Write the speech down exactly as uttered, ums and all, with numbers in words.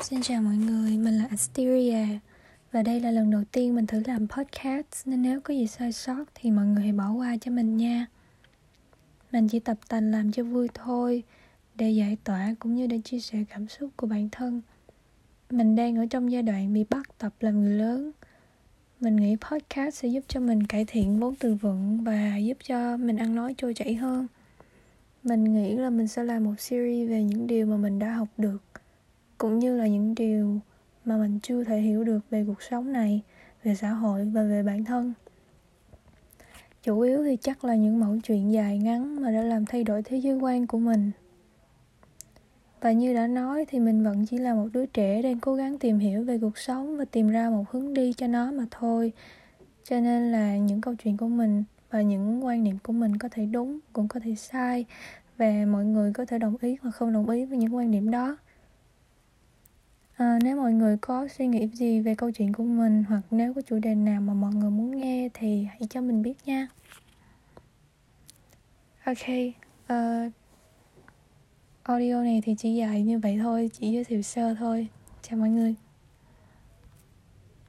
Xin chào mọi người, mình là Asteria. Và đây là lần đầu tiên mình thử làm podcast, nên nếu có gì sai sót thì mọi người hãy bỏ qua cho mình nha. Mình chỉ tập tành làm cho vui thôi, để giải tỏa cũng như để chia sẻ cảm xúc của bản thân. Mình đang ở trong giai đoạn bị bắt tập làm người lớn. Mình nghĩ podcast sẽ giúp cho mình cải thiện vốn từ vựng và giúp cho mình ăn nói trôi chảy hơn. Mình nghĩ là mình sẽ làm một series về những điều mà mình đã học được, cũng như là những điều mà mình chưa thể hiểu được về cuộc sống này, về xã hội và về bản thân. Chủ yếu thì chắc là những mẩu chuyện dài ngắn mà đã làm thay đổi thế giới quan của mình. Và như đã nói thì mình vẫn chỉ là một đứa trẻ đang cố gắng tìm hiểu về cuộc sống và tìm ra một hướng đi cho nó mà thôi. Cho nên là những câu chuyện của mình và những quan niệm của mình có thể đúng, cũng có thể sai, và mọi người có thể đồng ý hoặc không đồng ý với những quan điểm đó. À, nếu mọi người có suy nghĩ gì về câu chuyện của mình, hoặc nếu có chủ đề nào mà mọi người muốn nghe thì hãy cho mình biết nha. Ok, uh, audio này thì chỉ dài như vậy thôi, chỉ giới thiệu sơ thôi. Chào mọi người.